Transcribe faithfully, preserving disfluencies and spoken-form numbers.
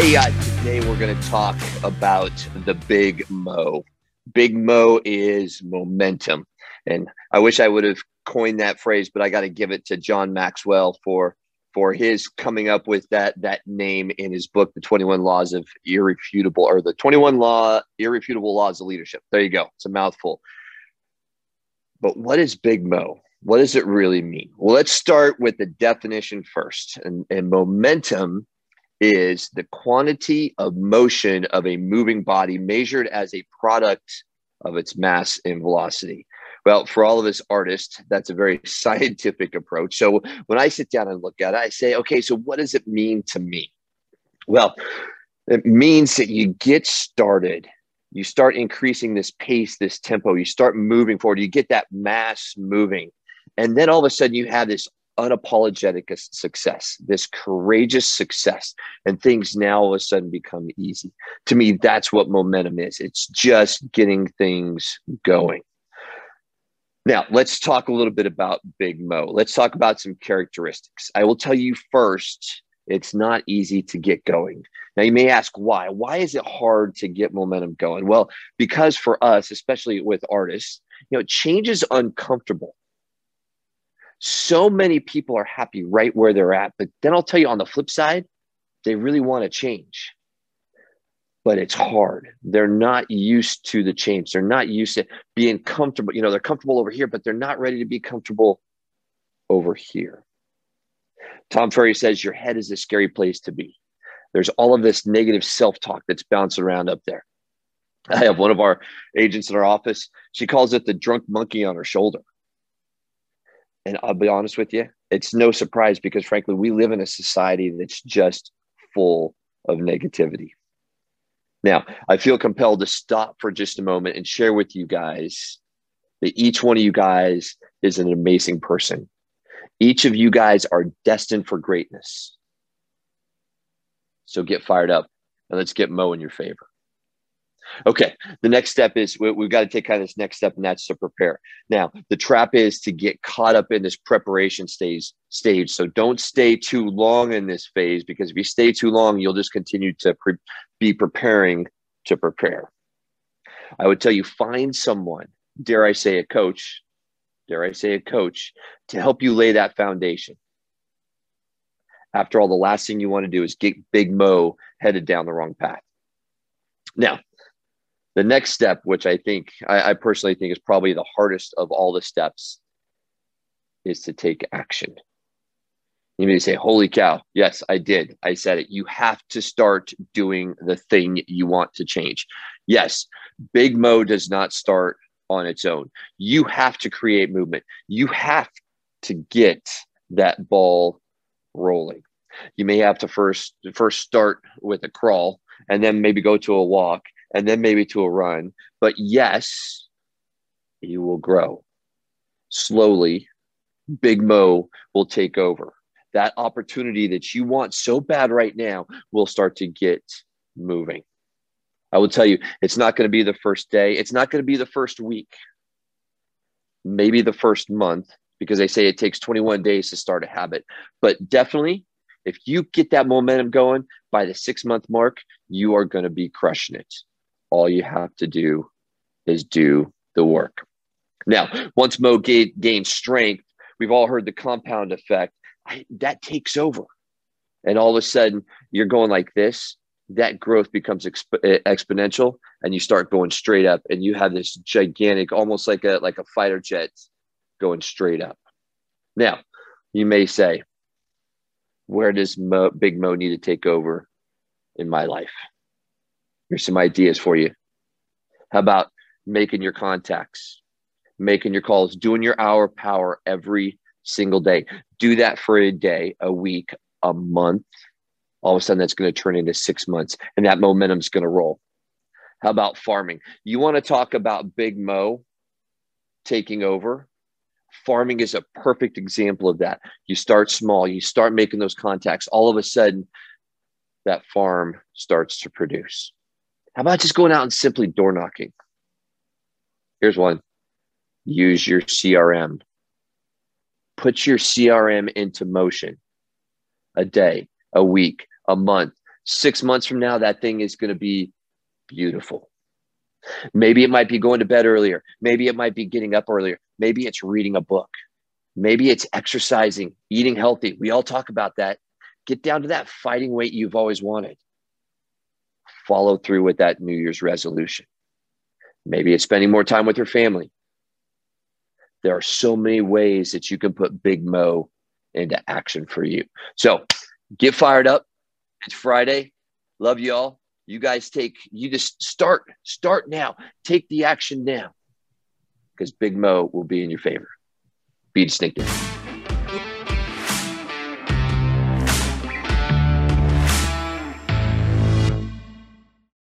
Hey, uh, today we're going to talk about the Big Mo. Big Mo is momentum. And I wish I would have coined that phrase, but I got to give it to John Maxwell for, for his coming up with that, that name in his book, The twenty-one Laws of Irrefutable, or The twenty-one Law Irrefutable Laws of Leadership. There you go. It's a mouthful. But what is Big Mo? What does it really mean? Well, let's start with the definition first. And, and momentum is the quantity of motion of a moving body measured as a product of its mass and velocity. Well, for all of us artists, that's a very scientific approach. So when I sit down and look at it, I say, okay, so what does it mean to me? Well, it means that you get started. You start increasing this pace, this tempo. You start moving forward. You get that mass moving. And then all of a sudden you have this unapologetic success, this courageous success, and things now all of a sudden become easy. To me, that's what momentum is. It's just getting things going. Now, let's talk a little bit about Big Mo. Let's talk about some characteristics. I will tell you first, it's not easy to get going. Now, you may ask why. Why is it hard to get momentum going? Well, because for us, especially with artists, you know, change is uncomfortable. So many people are happy right where they're at. But then I'll tell you on the flip side, they really want to change. But it's hard. They're not used to the change. They're not used to being comfortable. You know, they're comfortable over here, but they're not ready to be comfortable over here. Tom Ferry says, your head is a scary place to be. There's all of this negative self-talk that's bouncing around up there. I have one of our agents in our office. She calls it the drunk monkey on her shoulder. And I'll be honest with you, it's no surprise because, frankly, we live in a society that's just full of negativity. Now, I feel compelled to stop for just a moment and share with you guys that each one of you guys is an amazing person. Each of you guys are destined for greatness. So get fired up and let's get Mo in your favor. Okay, the next step is we, we've got to take kind of this next step, and that's to prepare. Now, the trap is to get caught up in this preparation stage. stage. So don't stay too long in this phase, because if you stay too long, you'll just continue to pre- be preparing to prepare. I would tell you, find someone, dare I say a coach, dare I say a coach, to help you lay that foundation. After all, the last thing you want to do is get Big Mo headed down the wrong path. Now, the next step, which I think, I, I personally think is probably the hardest of all the steps, is to take action. You may say, holy cow, yes, I did. I said it. You have to start doing the thing you want to change. Yes, Big Mo does not start on its own. You have to create movement. You have to get that ball rolling. You may have to first, first start with a crawl and then maybe go to a walk, and then maybe to a run. But yes, you will grow. Slowly, Big Mo will take over. That opportunity that you want so bad right now will start to get moving. I will tell you, it's not going to be the first day. It's not going to be the first week. Maybe the first month, because they say it takes twenty-one days to start a habit. But definitely, if you get that momentum going, by the six-month mark, you are going to be crushing it. All you have to do is do the work. Now, once Mo ga- gains strength, we've all heard the compound effect. I, that takes over. And all of a sudden, you're going like this. That growth becomes exp- exponential, and you start going straight up. And you have this gigantic, almost like a, like a fighter jet going straight up. Now, you may say, where does Mo, Big Mo need to take over in my life? Here's some ideas for you. How about making your contacts, making your calls, doing your hour of power every single day? Do that for a day, a week, a month. All of a sudden, that's going to turn into six months, and that momentum's going to roll. How about farming? You want to talk about Big Mo taking over? Farming is a perfect example of that. You start small. You start making those contacts. All of a sudden, that farm starts to produce. How about just going out and simply door knocking? Here's one. Use your C R M. Put your C R M into motion. A day, a week, a month. Six months from now, that thing is going to be beautiful. Maybe it might be going to bed earlier. Maybe it might be getting up earlier. Maybe it's reading a book. Maybe it's exercising, eating healthy. We all talk about that. Get down to that fighting weight you've always wanted. Follow through with that New Year's resolution. Maybe it's spending more time with your family. There are so many ways that you can put Big Mo into action for you. So get fired up. It's Friday. Love y'all. You guys take, you just start, start now. Take the action now because Big Mo will be in your favor. Be distinctive.